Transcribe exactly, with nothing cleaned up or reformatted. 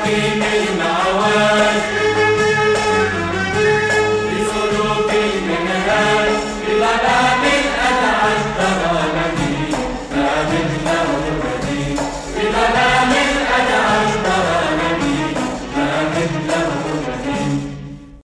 حكيم.